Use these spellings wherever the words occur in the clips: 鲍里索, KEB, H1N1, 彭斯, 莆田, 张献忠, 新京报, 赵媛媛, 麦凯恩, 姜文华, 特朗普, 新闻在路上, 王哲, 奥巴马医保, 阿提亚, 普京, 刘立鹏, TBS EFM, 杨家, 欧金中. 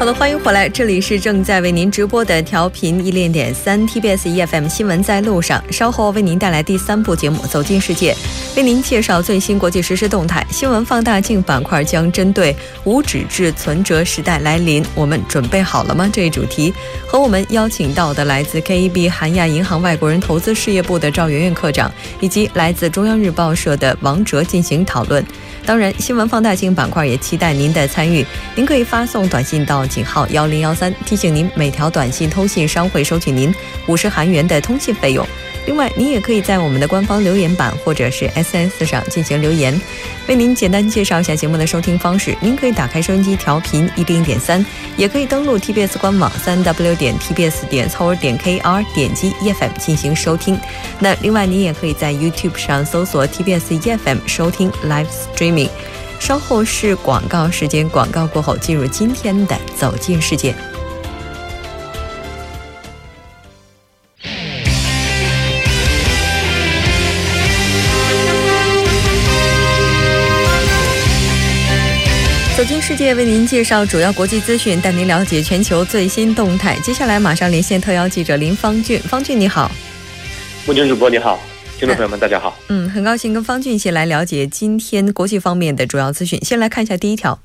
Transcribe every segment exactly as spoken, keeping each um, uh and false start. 好的，欢迎回来，这里是正在为您直播的调频一零点三 T B S E F M 新闻在路上，稍后为您带来第三部节目走进世界，为您介绍最新国际时事动态。新闻放大镜板块将针对无纸质存折时代来临，我们准备好了吗这一主题，和我们邀请到的来自 K E B 韩亚银行外国人投资事业部的赵媛媛科长 以及来自中央日报社的王哲进行讨论。 当然新闻放大镜板块也期待您的参与，您可以发送短信到井号一零一三， 提醒您每条短信通信商会收取您 五十韩元的通信费用。 另外您也可以在我们的官方留言板或者是 S N S 上进行留言。 为您简单介绍一下节目的收听方式， 您可以打开收音机调频一零点三， 也可以登录 T B S 官网 三 w 点 t b s 点 c o r 点 k r， 点击 E F M 进行收听。 那另外您也可以在 YouTube 上搜索 T B S E F M 收听 Live Streaming。 稍后是广告时间， 广告过后进入今天的走进世界。 走进世界为您介绍主要国际资讯， 带您了解全球最新动态。 接下来马上连线特邀记者林方俊。 方俊你好。 穆军主播你好， 听众朋友们大家好。 嗯，很高兴跟方俊一起来了解今天国际方面的主要资讯。 先来看一下第一条。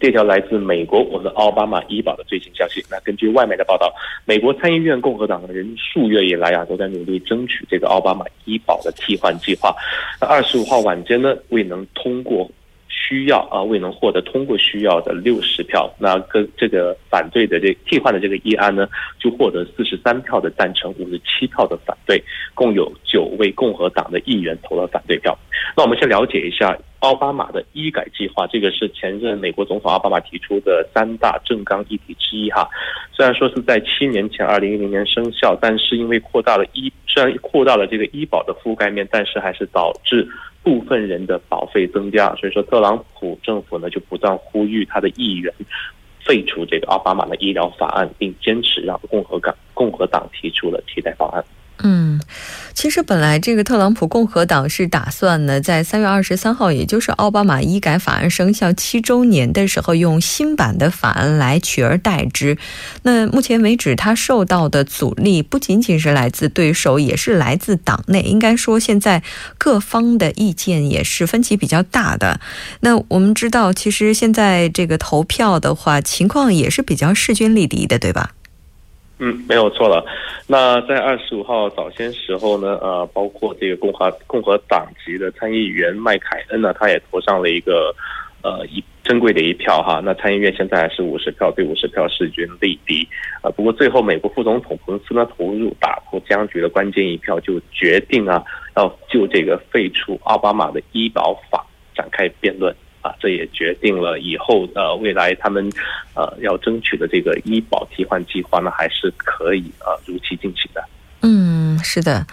这条来自美国国务奥巴马医保的最新消息。 那根据外媒的报道， 美国参议院共和党的人数月以来啊都在努力争取这个 奥巴马医保的替换计划。 那二十五号晚间呢， 未能通过 需要啊未能获得通过需要的六十票， 那跟这个反对的这替换的这个议案呢， 就获得四十三票的赞成，五十七票的反对， 共有九位共和党的议员投了反对票。 那我们先了解一下 奥巴马的医改计划， 这个是前任美国总统奥巴马提出的三大政纲议题之一哈。 虽然说是在七年前， 二零一零年生效， 但是因为扩大了 医， 虽然扩大了这个医保的覆盖面， 但是还是导致 部分人的保费增加， 所以说特朗普政府呢 就不断呼吁他的议员废除这个奥巴马的医疗法案， 并坚持让共和党共和党提出了替代方案。 嗯，其实本来这个特朗普共和党是打算呢在三月二十三号， 也就是奥巴马医改法案生效七周年的时候，用新版的法案来取而代之。 那目前为止他受到的阻力不仅仅是来自对手，也是来自党内， 应该说现在各方的意见也是分歧比较大的。 那我们知道其实现在这个投票的话， 情况也是比较势均力敌的，对吧？ 嗯，没有错了。 那在二十五号早先时候呢， 呃， 包括这个共和共和党籍的参议员麦凯恩呢， 他也投上了一个 呃， 一 珍贵的一票哈。 那参议院现在还是五十票对五十票势均力敌。 呃， 不过最后美国副总统彭斯呢投入打破僵局的关键一票， 就决定啊要就这个废除奥巴马的医保法展开辩论。 啊，这也决定了以后呃，未来他们呃要争取的这个医保替换计划呢，还是可以啊如期进行的。 嗯，是的。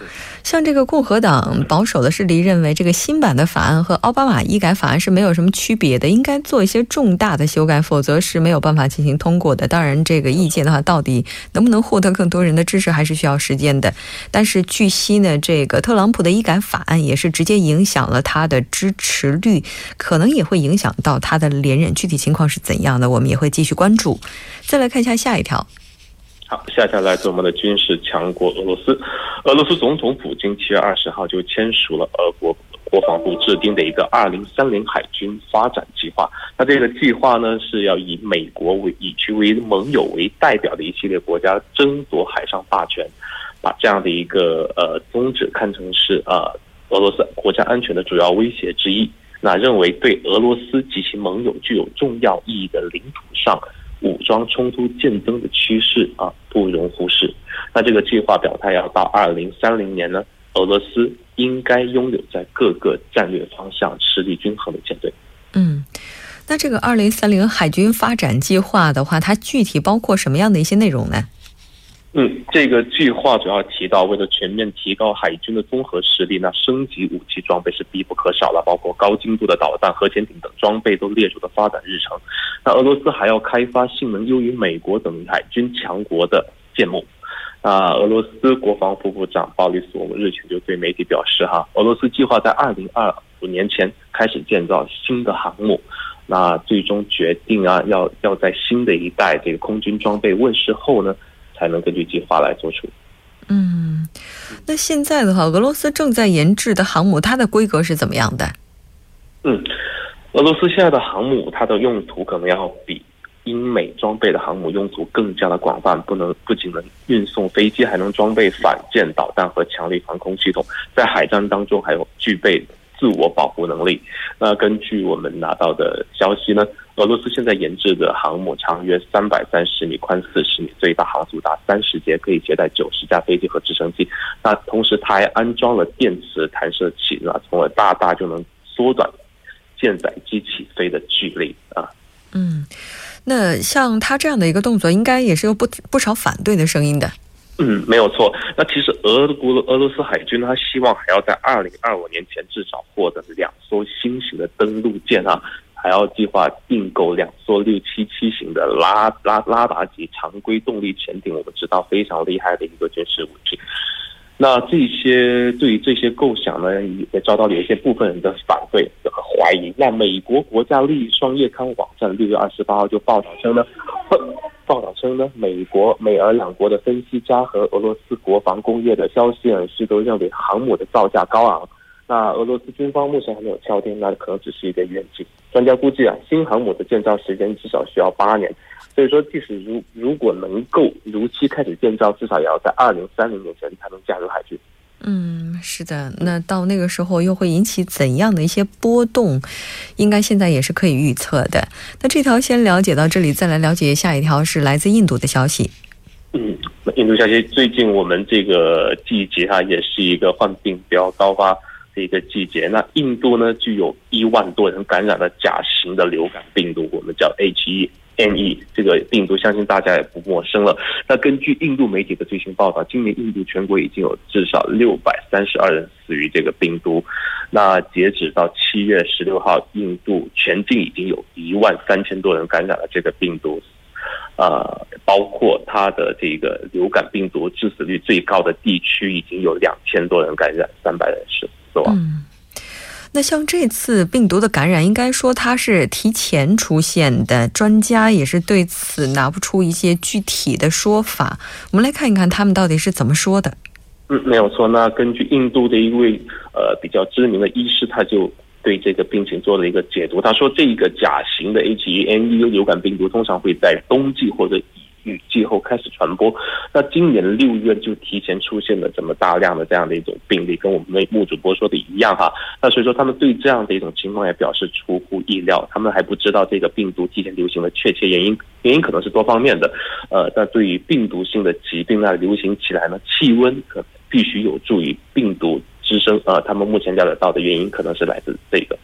像这个共和党保守的势力认为这个新版的法案和奥巴马医改法案是没有什么区别的， 应该做一些重大的修改，否则是没有办法进行通过的。 当然这个意见的话到底能不能获得更多人的支持还是需要时间的。 但是据悉呢，这个特朗普的医改法案也是直接影响了他的支持率， 可能也会影响到他的连任。 具体情况是怎样的， 我们也会继续关注。 再来看一下下一条。 下条来自我们的军事强国俄罗斯。 俄罗斯总统普京七月二十号 就签署了俄国国防部制定的一个 二零三零海军发展计划。 那这个计划呢， 是要以美国为以其为盟友为代表的一系列国家争夺海上霸权， 把这样的一个呃宗旨看成是呃俄罗斯国家安全的主要威胁之一， 那认为对俄罗斯及其盟友具有重要意义的领土上 武装冲突竞争的趋势啊不容忽视。 那这个计划表态要到二零三零年呢， 俄罗斯应该拥有在各个战略方向实力均衡的舰队。 嗯， 那这个二零三零海军发展计划的话， 它具体包括什么样的一些内容呢？ 嗯，这个计划主要提到， 为了全面提高海军的综合实力， 那升级武器装备是必不可少了， 包括高精度的导弹、核潜艇等装备都列入了发展日程。 那俄罗斯还要开发性能优于美国等海军强国的舰木。 那俄罗斯国防部部长鲍里索日前就对媒体表示哈， 俄罗斯计划在二零二五年前开始建造新的航母，那最终决定啊，要要在新的一代这个空军装备问世后呢，才能根据计划来做出。嗯，那现在的话，俄罗斯正在研制的航母，它的规格是怎么样的？嗯，俄罗斯现在的航母，它的用途可能要比英美装备的航母用途更加的广泛，不能不仅能运送飞机，还能装备反舰导弹和强力防空系统，在海战当中还有具备自我保护能力。那根据我们拿到的消息呢，俄罗斯现在研制的航母长约三百三十米，宽四十米，最大航速达三十节，可以携带九十架飞机和直升机。那同时，它还安装了电磁弹射器，那从而大大就能缩短舰载机起飞的距离啊。嗯，那像他这样的一个动作，应该也是有不不少反对的声音的。嗯，没有错。那其实俄国俄罗斯海军他希望还要在二零二五年前至少获得两艘新型的登陆舰啊，还要计划订购两艘六七七型的拉拉拉达级常规动力潜艇，我们知道非常厉害的一个军事武器。那这些对于这些构想呢，也遭到了一些部分人的反对和怀疑。那美国国家利益双月刊网站六月二十八号就报道称呢，报道称呢，美国美俄两国的分析家和俄罗斯国防工业的消息人士都认为航母的造价高昂。那俄罗斯军方目前还没有敲定，那可能只是一个愿景。专家估计啊，新航母的建造时间至少需要八年。所以说，即使如如果能够如期开始建造，至少也要在二零三零年前才能加入海军。嗯，是的。那到那个时候又会引起怎样的一些波动，应该现在也是可以预测的。那这条先了解到这里，再来了解下一条是来自印度的消息。嗯，印度消息，最近我们这个季节哈、啊，也是一个患病比较高发的一个季节。那印度呢，具有一万多人感染了甲型的流感病毒，我们叫 H 一 N 一 这个病毒，相信大家也不陌生了。那根据印度媒体的最新报道，今年印度全国已经有至少六百三十二人死于这个病毒。那截止到七月十六号，印度全境已经有一万三千多人感染了这个病毒，呃，包括它的这个流感病毒致死率最高的地区已经有两千多人感染，三百人死亡。嗯，那像这次病毒的感染，应该说它是提前出现的，专家也是对此拿不出一些具体的说法。我们来看一看他们到底是怎么说的。嗯，没有错。那根据印度的一位呃比较知名的医师，他就对这个病情做了一个解读。他说，这个甲型的 H 一 N 一 流感病毒通常会在冬季或者雨季后开始传播，那今年六月就提前出现了这么大量的这样的一种病例，跟我们穆主播说的一样哈。那所以说他们对这样的一种情况也表示出乎意料，他们还不知道这个病毒提前流行的确切原因，原因可能是多方面的。呃，那对于病毒性的疾病啊，流行起来呢，气温可必须有助于病毒滋生。呃，他们目前了解到的原因可能是来自这个。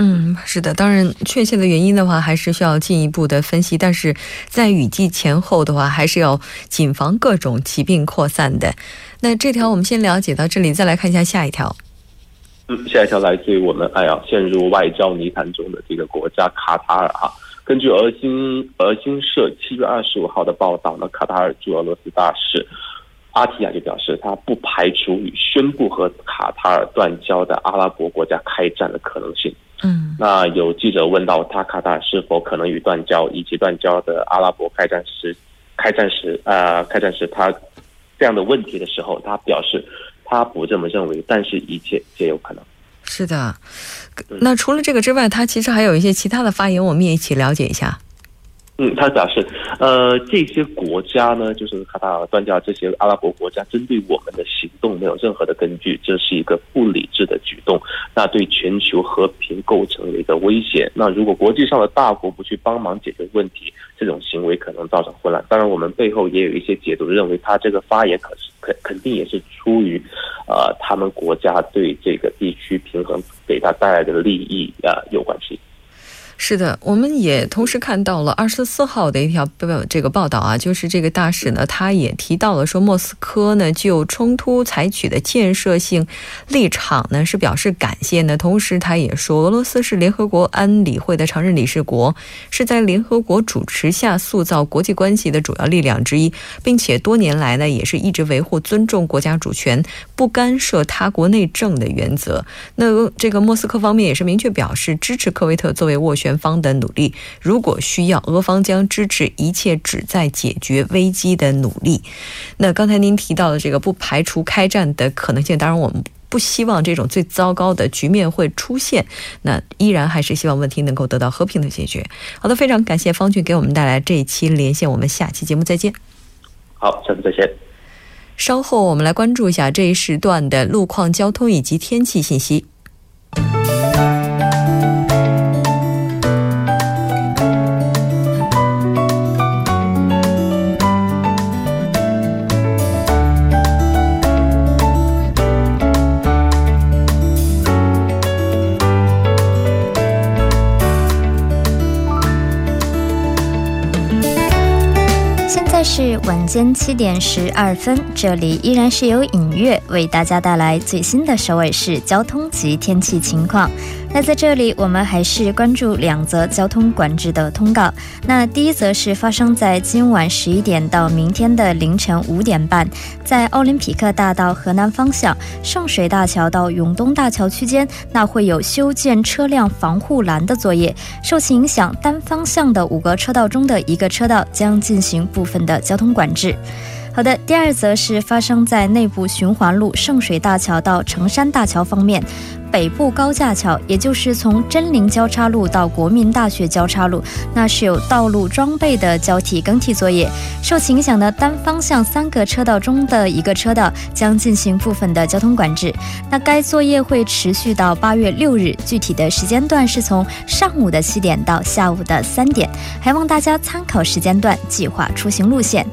嗯，是的，当然确切的原因的话还是需要进一步的分析，但是在雨季前后的话还是要谨防各种疾病扩散的。那这条我们先了解到这里，再来看一下下一条。嗯，下一条来自于我们哎呀陷入外交泥潭中的这个国家卡塔尔哈。根据俄新俄新社七月二十五号的报道呢，卡塔尔驻俄罗斯大使阿提亚就表示，他不排除与宣布和卡塔尔断交的阿拉伯国家开战的可能性。嗯，那有记者问到他，卡塔尔是否可能与断交以及断交的阿拉伯开战时，开战时啊、呃，开战时他这样的问题的时候，他表示他不这么认为，但是一切皆有可能。是的，那除了这个之外，他其实还有一些其他的发言，我们也一起了解一下。嗯，他表示，呃，这些国家呢，就是卡塔尔断交这些阿拉伯国家，针对我们的行动没有任何的根据，这是一个不理智的举动，那对全球和平构成了一个威胁。那如果国际上的大国不去帮忙解决问题，这种行为可能造成混乱。当然，我们背后也有一些解读认为，他这个发言可是肯肯定也是出于，呃，他们国家对这个地区平衡给他带来的利益啊、呃、有关系。是的，我们也同时看到了二十四号的一条这个报道啊，就是这个大使呢，他也提到了说，莫斯科呢就冲突采取的建设性立场呢是表示感谢呢，同时他也说，俄罗斯是联合国安理会的常任理事国，是在联合国主持下塑造国际关系的主要力量之一，并且多年来呢也是一直维护尊重国家主权、不干涉他国内政的原则。那这个莫斯科方面也是明确表示支持科威特作为斡旋全方的努力，如果需要，俄方将支持一切旨在解决危机的努力。那刚才您提到的这个不排除开战的可能性，当然我们 不希望这种最糟糕的局面会出现，那依然还是希望问题能够得到和平的解决。好的，非常感谢方俊给我们带来这一期连线，我们下期节目再见。好，下次再见。 稍后我们来关注一下这一时段的路况、交通以及天气信息。 晚间七点十二分， 这里依然是由影乐为大家带来最新的首尔市交通及天气情况。 那在这里我们还是关注两则交通管制的通告。 那第一则是发生在今晚十一点到明天的凌晨五点半， 在奥林匹克大道河南方向， 圣水大桥到永东大桥区间， 那会有修建车辆防护栏的作业， 受其影响，单方向的五个车道中的一个车道将进行部分的交通管制。 好的，第二则是发生在内部循环路圣水大桥到成山大桥方面， 北部高架桥，也就是从真陵交叉路到国民大学交叉路， 那是有道路装备的交替更替作业， 受其影响的单方向三个车道中的一个车道将进行部分的交通管制。 那该作业会持续到 八月六日， 具体的时间段是从上午的七点到下午的三点， 还望大家参考时间段计划出行路线。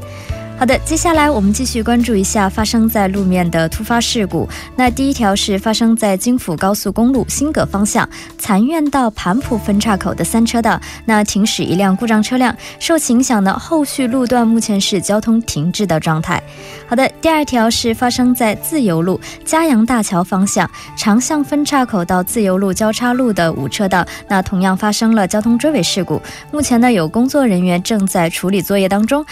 好的，接下来我们继续关注一下发生在路面的突发事故。 那第一条是发生在京釜高速公路新葛方向， 残院到盘浦分岔口的三车道， 那停驶一辆故障车辆， 受其影响呢，后续路段目前是交通停滞的状态。 好的，第二条是发生在自由路 嘉阳大桥方向， 长巷分岔口到自由路交叉路的五车道， 那同样发生了交通追尾事故， 目前呢有工作人员正在处理作业当中，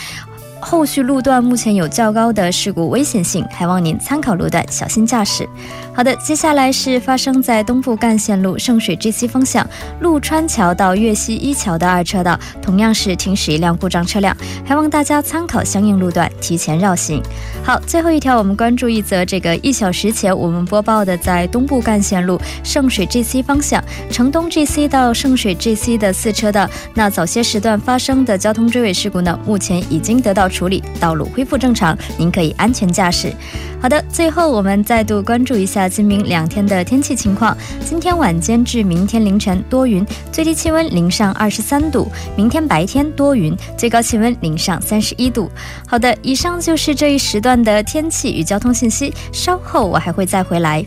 后续路段目前有较高的事故危险性， 还望您参考路段小心驾驶。 好的，接下来是发生在东部干线路圣水至西方向， 陆川桥到粤西一桥的二车道， 同样是停驶一辆故障车辆， 还望大家参考相应路段提前绕行。 好，最后一条我们关注一则这个一小时前我们播报的， 在东部干线路圣水至西方向， 城东至西到圣水至西的四车道， 那早些时段发生的交通追尾事故呢， 目前已经得到处理，道路恢复正常， 您可以安全驾驶。 好的，最后我们再度关注一下 今明两天的天气情况。 今天晚间至明天凌晨多云， 最低气温零上二十三度； 明天白天多云， 最高气温零上三十一度。 好的，以上就是这一时段的天气与交通信息， 稍后我还会再回来。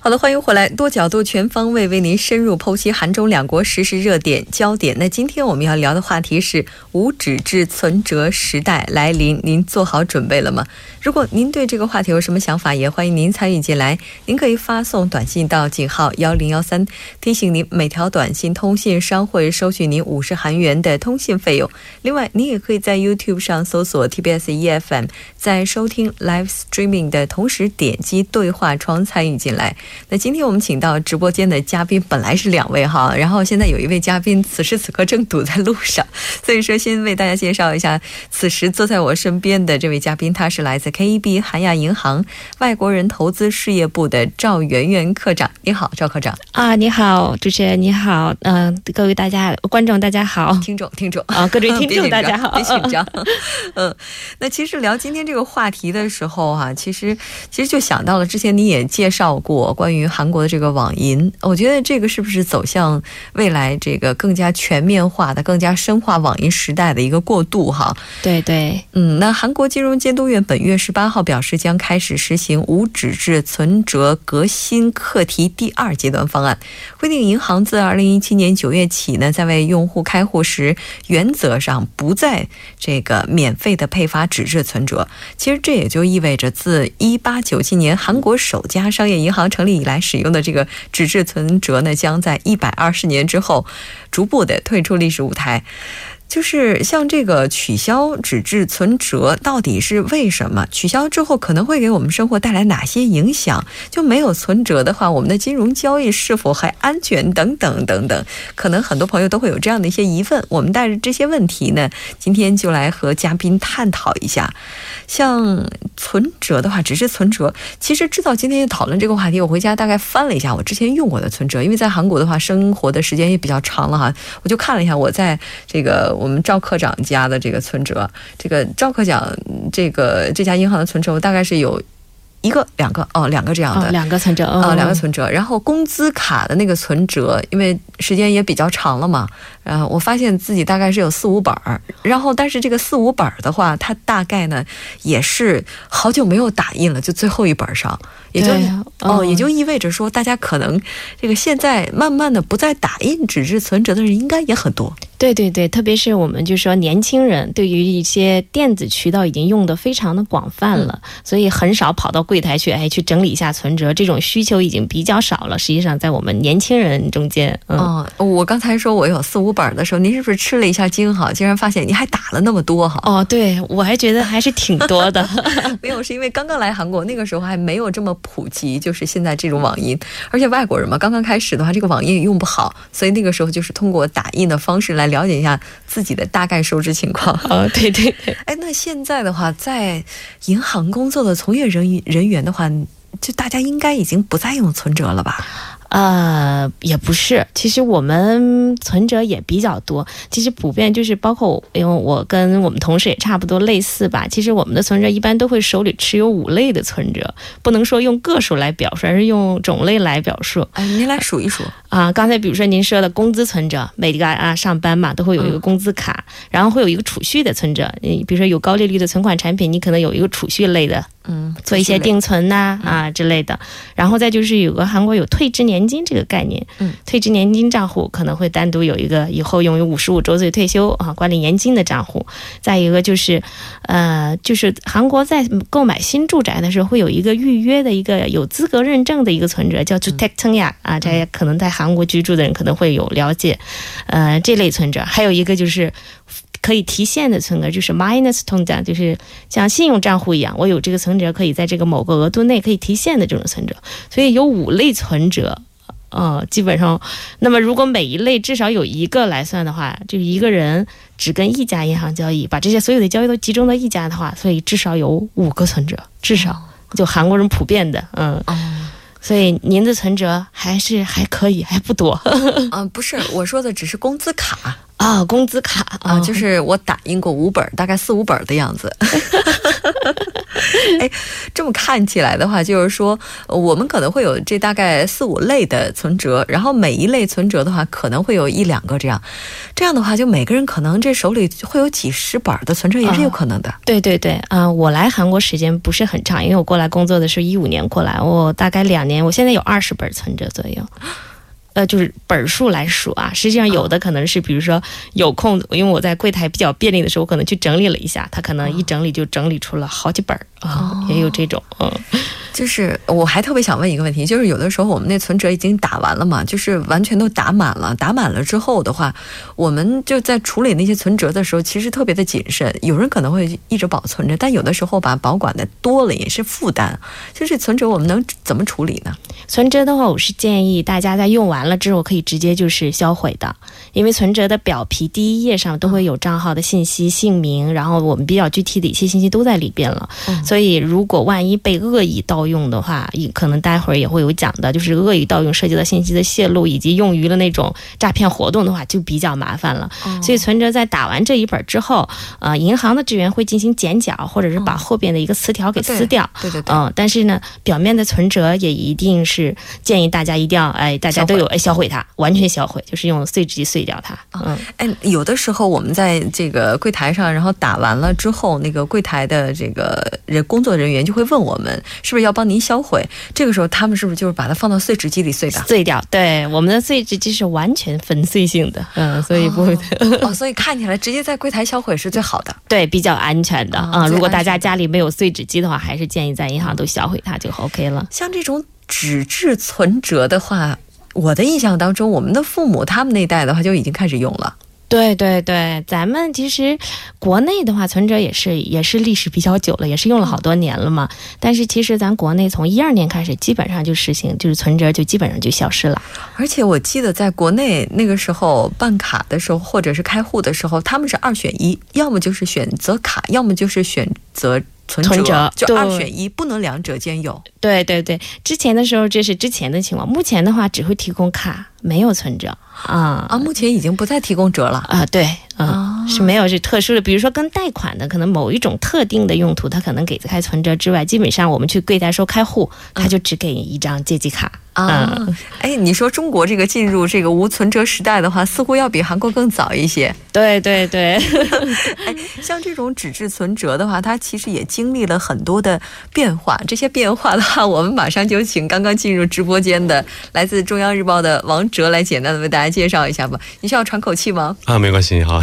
好的，欢迎回来，多角度全方位为您深入剖析韩中两国时事热点焦点。 那今天我们要聊的话题是无纸质存折时代来临， 您做好准备了吗？ 如果您对这个话题有什么想法， 也欢迎您参与进来。 您可以发送短信到井号一零一三， 提醒您每条短信通信商会收取您五十韩元 的通信费用。 另外您也可以在 YouTube 上搜索 T B S E F M， 在收听 Live Streaming 的同时点击对话窗参与进来。 那今天我们请到直播间的嘉宾本来是两位哈， 然后现在有一位嘉宾此时此刻正堵在路上， 所以说先为大家介绍一下 此时坐在我身边的这位嘉宾，他是来自 K B 韩亚银行外国人投资事业部的赵媛媛科长。 你好赵科长。啊你好，主持人你好，各位大家观众大家好。听众听众啊，各位听众大家好，别紧张别紧张。那其实聊今天这个话题的时候哈，其实其实就想到了之前你也介绍过关于 韩国的这个网银，我觉得这个是不是走向未来这个更加全面化的、更加深化网银时代的一个过渡哈？对对，嗯，那韩国金融监督院本月十八号表示，将开始实行无纸质存折革新课题第二阶段方案，规定银行自二零一七年九月起呢，在为用户开户时，原则上不再这个免费的配发纸质存折。其实这也就意味着，自一八九七年韩国首家商业银行成立以来，使用的这个纸质存折呢，将在一百二十年之后逐步的退出历史舞台。就是像这个取消纸质存折到底是为什么，取消之后可能会给我们生活带来哪些影响，就没有存折的话，我们的金融交易是否还安全等等等等，可能很多朋友都会有这样的一些疑问。我们带着这些问题呢，今天就来和嘉宾探讨一下。像存折的话，纸质存折，其实知道今天讨论这个话题，我回家大概翻了一下我之前用过的存折，因为在韩国的话生活的时间也比较长了哈，我就看了一下我在这个我们赵科长家的这个存折，这个赵科长这个这家银行的存折，我大概是有一个两个哦两个这样的、哦、两个存折啊、哦呃、两个存折，然后工资卡的那个存折，因为时间也比较长了嘛，然后我发现自己大概是有四五本，然后但是这个四五本的话，它大概呢也是好久没有打印了，就最后一本上，也就哦、嗯、也就意味着说，大家可能这个现在慢慢的不再打印纸质存折的人应该也很多。对对对，特别是我们就说年轻人对于一些电子渠道已经用的非常的广泛了、嗯、所以很少跑到柜台去哎去整理一下存折，这种需求已经比较少了，实际上在我们年轻人中间。嗯、哦，我刚才说我有四五本的时候，您是不是吃了一下惊哈，竟然发现你还打了那么多哈？哦，对，我还觉得还是挺多的。没有，是因为刚刚来韩国那个时候还没有这么普及，就是现在这种网银，而且外国人嘛，刚刚开始的话这个网银也用不好，所以那个时候就是通过打印的方式来了解一下自己的大概收支情况。哦，对对对。哎，那现在的话，在银行工作的从业人人员的话，就大家应该已经不再用存折了吧？呃，也不是，其实我们存折也比较多，其实普遍就是包括，因为我跟我们同事也差不多类似吧，其实我们的存折一般都会手里持有五类的存折，不能说用个数来表述，而是用种类来表述。哎，您来数一数啊、呃，刚才比如说您说的工资存折，每个啊上班嘛都会有一个工资卡、嗯、然后会有一个储蓄的存折，比如说有高利率的存款产品，你可能有一个储蓄类的，嗯，做一些定存呐 啊, 啊之类的，然后再就是有个韩国有退职年金这个概念，嗯，退职年金账户可能会单独有一个以后用于五十五周岁退休啊管理年金的账户，再一个就是，呃，就是韩国在购买新住宅的时候会有一个预约的一个有资格认证的一个存折，叫 주택청약 啊，大家可能在韩国居住的人可能会有了解，呃，这类存折，还有一个就是。可以提现的存折，就是 minus 通账，就是像信用账户一样，我有这个存折可以在这个某个额度内可以提现的这种存折，所以有五类存折、呃、基本上，那么如果每一类至少有一个来算的话，就一个人只跟一家银行交易，把这些所有的交易都集中到一家的话，所以至少有五个存折，至少就韩国人普遍的嗯。嗯，所以您的存折还是还可以，还不多。嗯、呃，不是，我说的只是工资卡啊、哦，工资卡啊、哦呃，就是我打印过五本，大概四五本的样子。哎，这么看起来的话，就是说我们可能会有这大概四五类的存折，然后每一类存折的话，可能会有一两个这样。这样的话，就每个人可能这手里会有几十本的存折，也是有可能的。哦、对对对，啊、呃，我来韩国时间不是很长，因为我过来工作的是一五年过来，我大概两年。我现在有二十本存折左右，呃，就是本数来数啊。实际上有的可能是，比如说有空，因为我在柜台比较便利的时候，我可能去整理了一下，他可能一整理就整理出了好几本啊、哦，也有这种。嗯，就是我还特别想问一个问题，就是有的时候我们那存折已经打完了嘛，就是完全都打满了，打满了之后的话，我们就在处理那些存折的时候，其实特别的谨慎。有人可能会一直保存着，但有的时候把保管的多了也是负担。就是存折我们能怎么处理呢？存折的话，我是建议大家在用完了之后可以直接就是销毁的，因为存折的表皮第一页上都会有账号的信息、姓名，然后我们比较具体的一些信息都在里边了。嗯、所以如果万一被恶意盗用的话，可能待会儿也会有讲的，就是恶意盗用涉及到信息的泄露以及用于了那种诈骗活动的话，就比较麻烦了、哦、所以存折在打完这一本之后、呃、银行的职员会进行剪角，或者是把后边的一个词条给撕掉、哦、对对对、呃、但是呢表面的存折也一定是建议大家一定要哎，大家都有销毁它，完全销毁，就是用碎纸机碎掉它、嗯、哎，有的时候我们在这个柜台上，然后打完了之后，那个柜台的这个人对，工作人员就会问我们是不是要帮您销毁，是不是要帮您销毁，这个时候他们是不是就是把它放到碎纸机里碎掉？对，我们的碎纸机是完全粉碎性的，所以不会，所以看起来直接在柜台销毁是最好的。对，比较安全的啊，如果大家家里没有碎纸机的话还是建议在银行都销毁它就OK了。像这种纸质存折的话，我的印象当中我们的父母他们那一代的话就已经开始用了。 对对对，咱们其实国内的话存折也是也是历史比较久了，也是用了好多年了嘛，但是其实咱国内从一二年开始基本上就实行就是存折就基本上就消失了，而且我记得在国内那个时候办卡的时候或者是开户的时候，他们是二选一，要么就是选择卡，要么就是选择 存折，就二选一，不能两者兼有。对对对，之前的时候这是之前的情况，目前的话只会提供卡，没有存折啊。目前已经不再提供折了啊。对，是没有是特殊的，比如说跟贷款的可能某一种特定的用途，它可能给开存折之外，基本上我们去柜台收开户，它就只给你一张借记卡。 啊，哎，你说中国这个进入这个无存折时代的话，似乎要比韩国更早一些。对对对，像这种纸质存折的话，它其实也经历了很多的变化，这些变化的话我们马上就请刚刚进入直播间的来自中央日报的王哲来简单的为大家介绍一下吧。你需要喘口气吗？啊，没关系哈，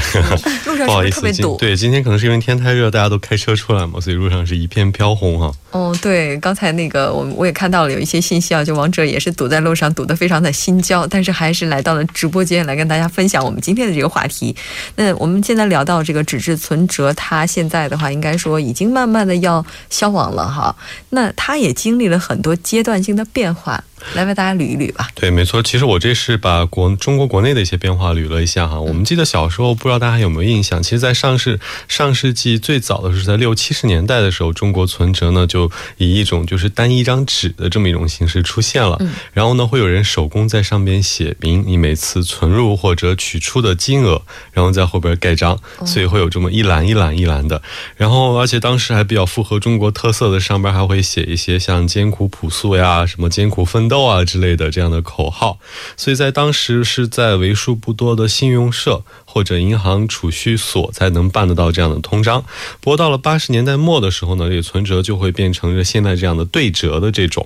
不好意思，对，今天可能是因为天太热，大家都开车出来嘛，所以路上是一片飘红哈。哦，对，刚才那个我我也看到了有一些信息啊，就王哲也是堵在路上， 堵得非常的心焦，但是还是来到了直播间来跟大家分享我们今天的这个话题。那我们现在聊到这个纸质存折，它现在的话应该说已经慢慢的要消亡了哈，那它也经历了很多阶段性的变化， 来为大家捋一捋吧。 对，没错，其实我这是把国中国国内的一些变化捋了一下哈，我们记得小时候不知道大家有没有印象，其实在上世上世纪最早的时候，在六七十年代的时候，中国存折呢就以一种就是单一张纸的这么一种形式出现了，然后呢会有人手工在上边写明你每次存入或者取出的金额，然后再后边盖章，所以会有这么一栏一栏一栏的。然后而且当时还比较符合中国特色的上边还会写一些像艰苦朴素呀，什么艰苦奋斗啊 之类的这样的口号，所以在当时是在为数不多的信用社或者银行储蓄所才能办得到这样的通章。不过到了八十年代末的时候呢，这个存折就会变成了现在这样的对折的这种，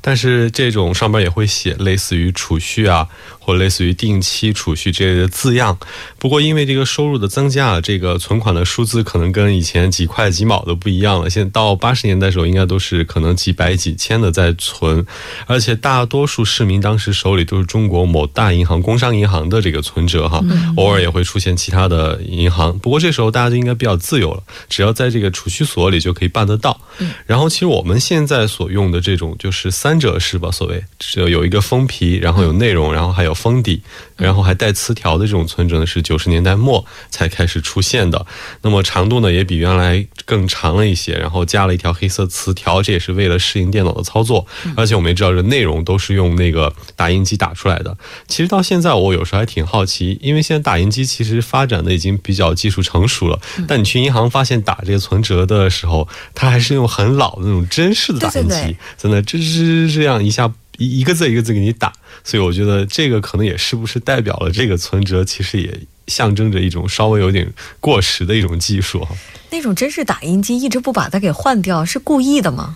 但是这种上边也会写类似于储蓄啊 或类似于定期储蓄这类的字样。不过因为这个收入的增加，这个存款的数字可能跟以前几块几毛都不一样了，现在到八十年代的时候应该都是可能几百几千的在存，而且大多数市民当时手里都是中国某大银行工商银行的这个存折哈，偶尔也会出现其他的银行。不过这时候大家就应该比较自由了，只要在这个储蓄所里就可以办得到。然后其实我们现在所用的这种就是三者式吧，所谓有一个封皮，然后有内容，然后还有封底， 然后还带词条的这种存折呢是九十年代末才开始出现的。那么长度呢也比较原来更长了一些，然后加了一条黑色磁条，这也是为了适应电脑的操作，而且我们也知道这内容都是用那个打印机打出来的。其实到现在我有时候还挺好奇，因为现在打印机其实发展的已经比较技术成熟了，但你去银行发现打这些存折的时候，它还是用很老的那种针式的打印机在那吱吱吱这样一下 一个字一个字给你打，所以我觉得这个可能也是不是代表了这个存折其实也 象征着一种稍微有点过时的一种技术。那种针式打印机一直不把它给换掉是故意的吗？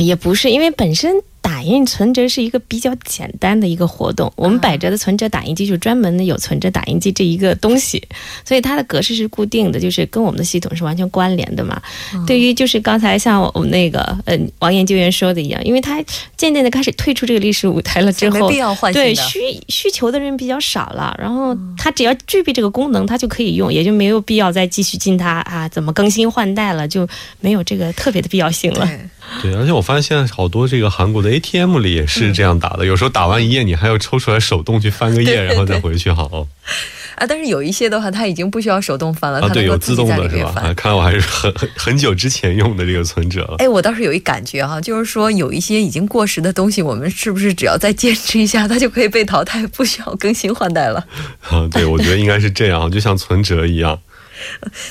也不是，因为本身打印存折是一个比较简单的一个活动，我们摆着的存折打印机就专门有存折打印机这一个东西，所以它的格式是固定的，就是跟我们的系统是完全关联的嘛。对于就是刚才像我们那个呃王研究员说的一样，因为它渐渐的开始退出这个历史舞台了之后，对，需求的人比较少了，然后它只要具备这个功能，它就可以用，也就没有必要再继续进它啊怎么更新换代了，就没有这个特别的必要性了。对， 而且我发现好多这个韩国的A T M里也是这样打的，有时候打完一页你还要抽出来手动去翻个页，然后再回去。好，啊，但是有一些的话它已经不需要手动翻了，它能够自己打印翻。啊，对，有自动的是吧？看来我还是很很久之前用的这个存折了。哎，我倒是有一感觉哈，就是说有一些已经过时的东西，我们是不是只要再坚持一下，它就可以被淘汰，不需要更新换代了。对，我觉得应该是这样，就像存折一样。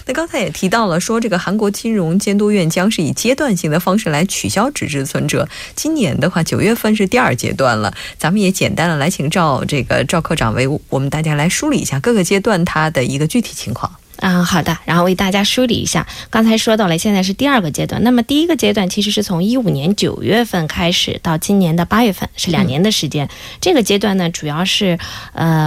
那刚才也提到了说这个韩国金融监督院将是以阶段性的方式来取消纸质存折，今年的话九月份是第二阶段了，咱们也简单的来请赵这个赵科长为我们大家来梳理一下各个阶段它的一个具体情况。啊好的，然后为大家梳理一下刚才说到了现在是第二个阶段，那么第一个阶段其实是从一五年九月份开始到今年的八月份是两年的时间，这个阶段呢主要是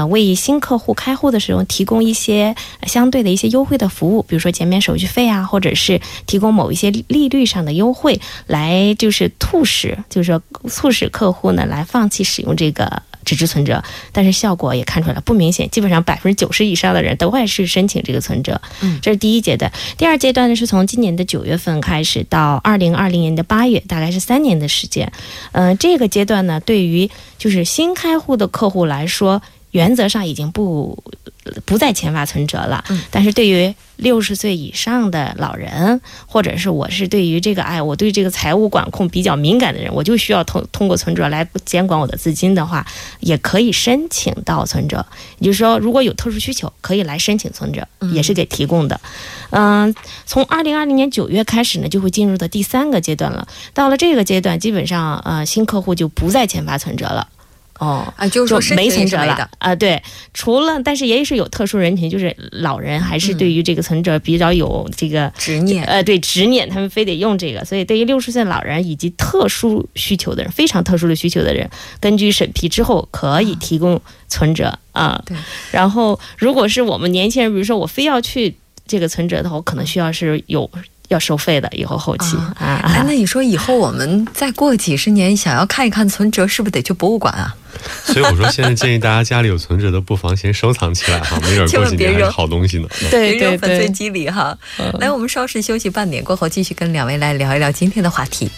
为以新客户开户的时候提供一些相对的一些优惠的服务，比如说减免手续费啊，或者是提供某一些利率上的优惠来就是促使就是促使客户呢来放弃使用这个 纸质存折，但是效果也看出来不明显，基本上百分之九十以上的人都会是申请这个存折。 这是第一阶段。第二阶段呢是从今年的九月份开始到 二零二零年的八月，大概是三年的时间。 这个阶段呢对于就是新开户的客户来说， 原则上已经不不再签发存折了， 但是对于六十岁以上的老人，或者是我是对于这个哎我对这个财务管控比较敏感的人，我就需要通通过存折来监管我的资金的话，也可以申请到存折。 也就是说如果有特殊需求可以来申请存折，也是给提供的。 嗯从二零二零年九月开始呢， 就会进入到第三个阶段了。 到了这个阶段基本上呃新客户就不再签发存折了。 哦就没存折了啊，对，除了但是也是有特殊人群，就是老人还是对于这个存折比较有这个执念，呃对执念，他们非得用这个，所以对于六十岁老人以及特殊需求的人非常特殊的需求的人，根据审批之后可以提供存折啊。对，然后如果是我们年轻人，比如说我非要去这个存折的话，我可能需要是有 要收费的以后后期啊。那你说以后我们再过几十年想要看一看存折，是不是得去博物馆啊？ 所以我说现在建议大家家里有存折的不妨先收藏起来哈，没准过几年还是好东西呢。对对对，千万别扔粉碎机里哈。来，我们稍事休息，半点过后继续跟两位来聊一聊今天的话题。